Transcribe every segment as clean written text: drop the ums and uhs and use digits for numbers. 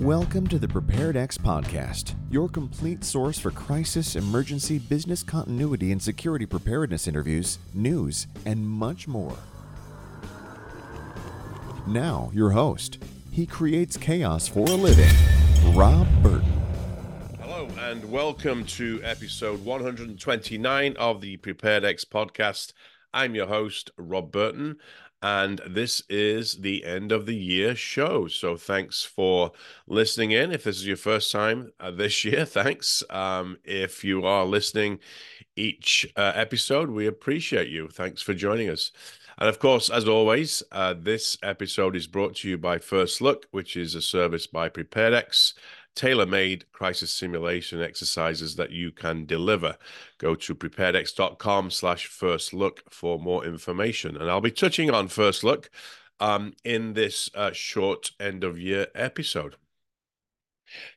Welcome to the PreparedEx podcast, your complete source for crisis, emergency, business continuity, and security preparedness interviews, news, and much more. Now, your host, he creates chaos for a living, Rob Burton. Hello, and welcome to episode 129 of the PreparedEx podcast. I'm your host, Rob Burton. And this is the end of the year show. So thanks for listening in. If this is your first time this year, thanks. If you are listening each episode, we appreciate you. Thanks for joining us. And of course, as always, this episode is brought to you by First Look, which is a service by PreparedEx, tailor-made crisis simulation exercises that you can deliver. Go to preparedx.com/firstlook for more information. And I'll be touching on First Look in this short end-of-year episode.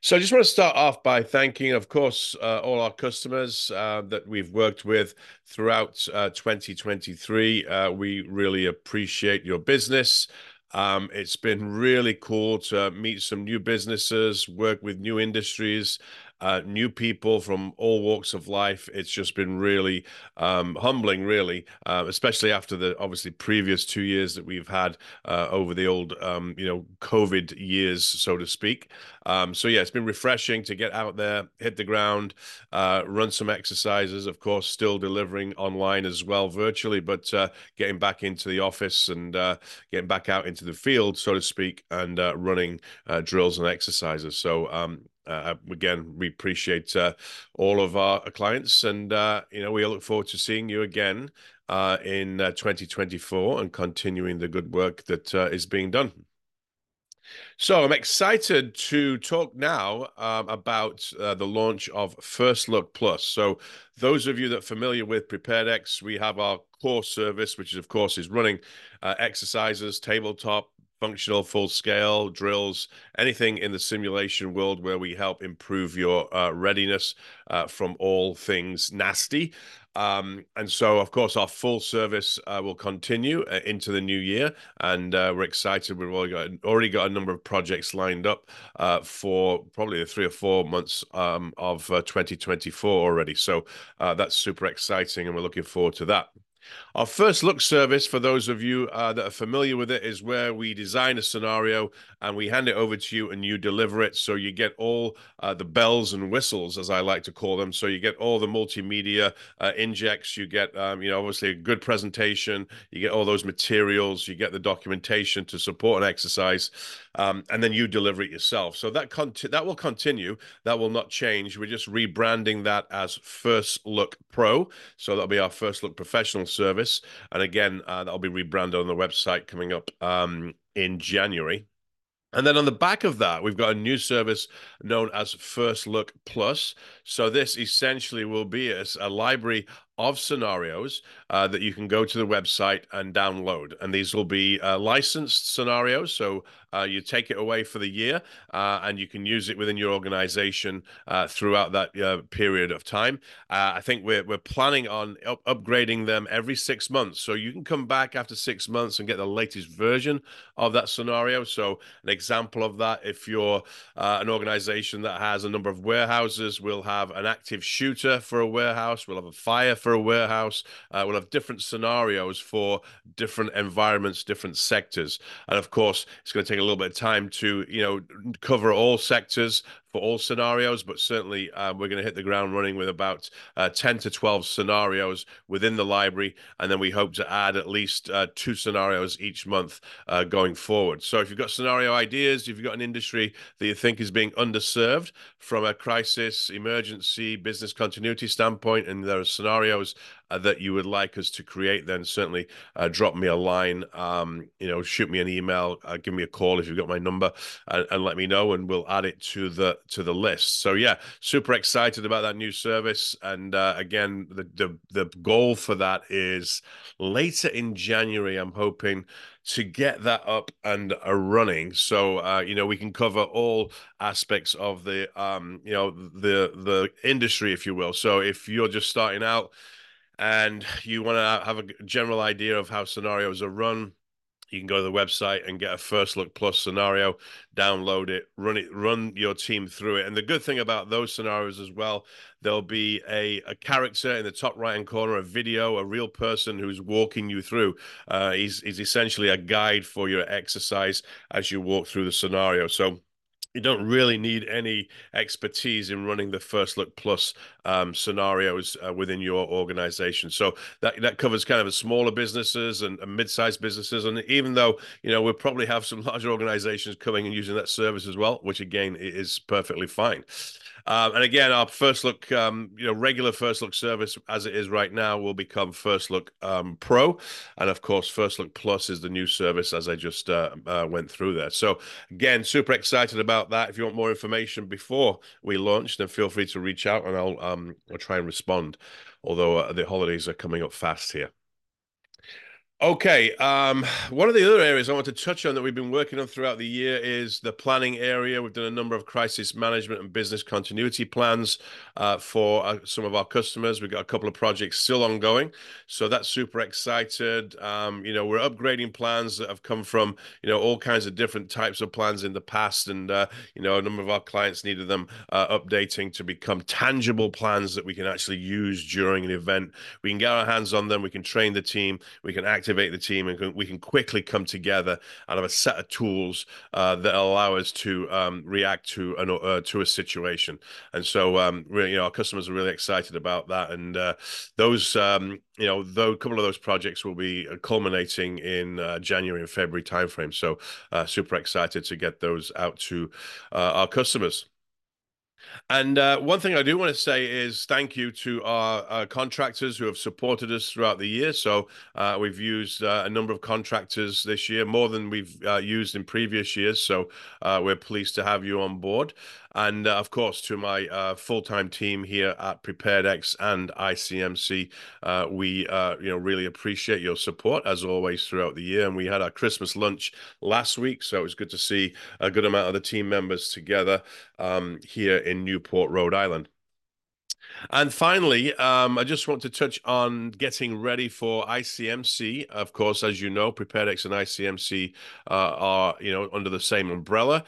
So I just want to start off by thanking, of course, all our customers that we've worked with throughout 2023. We really appreciate your business. It's been really cool to meet some new businesses, work with new industries, new people from all walks of life. It's just been really humbling, really, especially after the obviously previous 2 years that we've had over the old, COVID years, so to speak. So yeah, it's been refreshing to get out there, hit the ground, run some exercises, of course, still delivering online as well virtually, but getting back into the office and getting back out into the field, so to speak, and running drills and exercises. So, again, we appreciate all of our clients, and we look forward to seeing you again in 2024 and continuing the good work that is being done. So I'm excited to talk now about the launch of FirstLook Plus. So those of you that are familiar with PreparedEx, we have our core service, which of course is running exercises, tabletop, functional, full-scale drills, anything in the simulation world where we help improve your readiness from all things nasty. And so, of course, our full service will continue into the new year, and we're excited. We've already got a number of projects lined up for probably the 3 or 4 months of 2024 already. So that's super exciting, and we're looking forward to that. Our First Look service, for those of you that are familiar with it, is where we design a scenario and we hand it over to you and you deliver it. So you get all the bells and whistles, as I like to call them. So you get all the multimedia injects, you get, obviously a good presentation, you get all those materials, you get the documentation to support an exercise, and then you deliver it yourself. So that will continue. That will not change. We're just rebranding that as First Look Pro. So that'll be our First Look Professional service, and again that'll be rebranded on the website coming up in January. And then on the back of that, we've got a new service known as First Look Plus. So this essentially will be a library of scenarios that you can go to the website and download. And these will be licensed scenarios. So you take it away for the year and you can use it within your organization throughout that period of time. I think we're planning on upgrading them every 6 months. So you can come back after 6 months and get the latest version of that scenario. So an example of that, if you're an organization that has a number of warehouses, we'll have an active shooter for a warehouse. We'll have a fire for a warehouse. We'll have different scenarios for different environments, different sectors. And of course, it's going to take a little bit of time to, cover all sectors for all scenarios, but certainly we're going to hit the ground running with about 10 to 12 scenarios within the library, and then we hope to add at least 2 scenarios each month going forward. So if you've got scenario ideas, if you've got an industry that you think is being underserved from a crisis, emergency, business continuity standpoint, and there are scenarios that you would like us to create, then certainly drop me a line, shoot me an email, give me a call if you've got my number, and let me know, and we'll add it to the list. So yeah, super excited about that new service. And again, the goal for that is later in January, I'm hoping to get that up and running. So, we can cover all aspects of the, the industry, if you will. So if you're just starting out and you want to have a general idea of how scenarios are run, You can go to the website and get a First Look Plus scenario, download it, run your team through it. And the good thing about those scenarios as well, there'll be a character in the top right-hand corner, a video, a real person who's walking you through. He's essentially a guide for your exercise as you walk through the scenario. So you don't really need any expertise in running the First Look Plus scenarios within your organization. So that covers kind of smaller businesses and mid-sized businesses. And even though, you know, we'll probably have some larger organizations coming and using that service as well, which again is perfectly fine. And again, our First Look, regular First Look service as it is right now will become First Look Pro. And of course, First Look Plus is the new service as I just went through there. So again, super excited about that. If you want more information before we launch, then feel free to reach out and I'll try and respond. Although the holidays are coming up fast here. Okay, one of the other areas I want to touch on that we've been working on throughout the year is the planning area. We've done a number of crisis management and business continuity plans for some of our customers. We've got a couple of projects still ongoing, so that's super excited. We're upgrading plans that have come from, all kinds of different types of plans in the past, and, a number of our clients needed them updating to become tangible plans that we can actually use during an event. We can get our hands on them, we can train the team, we can activate the team, and we can quickly come together and have a set of tools that allow us to react to a situation. And so, our customers are really excited about that. And a couple of those projects will be culminating in January and February timeframe. So, super excited to get those out to our customers. And one thing I do want to say is thank you to our contractors who have supported us throughout the year. So we've used a number of contractors this year, more than we've used in previous years. So we're pleased to have you on board. And of course, to my full-time team here at PreparedEx and ICMC, we really appreciate your support as always throughout the year. And we had our Christmas lunch last week, so it was good to see a good amount of the team members together here in Newport, Rhode Island. And finally, I just want to touch on getting ready for ICMC. Of course, as you know, PreparedEx and ICMC are under the same umbrella.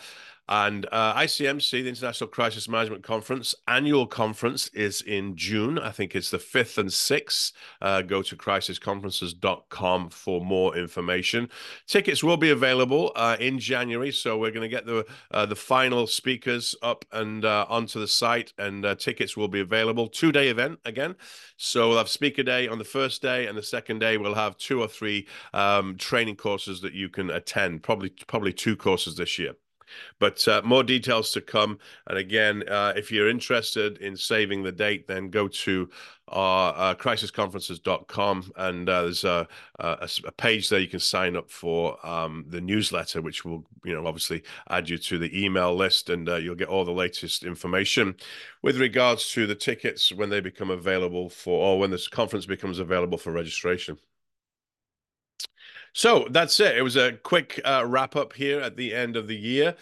And ICMC, the International Crisis Management Conference, annual conference is in June. I think it's the 5th and 6th. Go to crisisconferences.com for more information. Tickets will be available in January. So we're going to get the final speakers up and onto the site, and tickets will be available. Two-day event again. So we'll have speaker day on the first day, and the second day we'll have two or three training courses that you can attend, probably two courses this year. But more details to come. And again, if you're interested in saving the date, then go to our crisisconferences.com, and there's a page there you can sign up for the newsletter, which will obviously add you to the email list, and you'll get all the latest information with regards to the tickets when they become available when this conference becomes available for registration. So that's it. It was a quick wrap up here at the end of the year.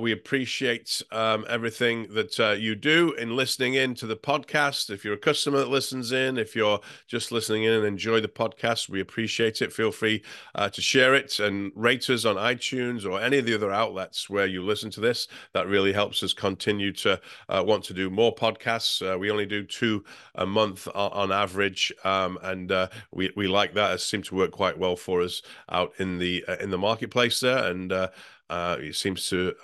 We appreciate everything that you do in listening in to the podcast. If you're a customer that listens in, if you're just listening in and enjoy the podcast, we appreciate it. Feel free to share it and rate us on iTunes or any of the other outlets where you listen to this. That really helps us continue to want to do more podcasts. We only do two a month on average, and we like that. It seems to work quite well for us out in the marketplace there, and it seems to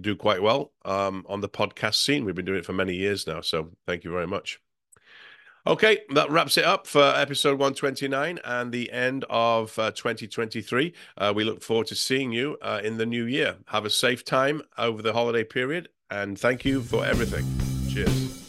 do quite well on the podcast scene. We've been doing it for many years now, so thank you very much. Okay, that wraps it up for episode 129 and the end of 2023. We look forward to seeing you in the new year. Have a safe time over the holiday period, and thank you for everything. Cheers.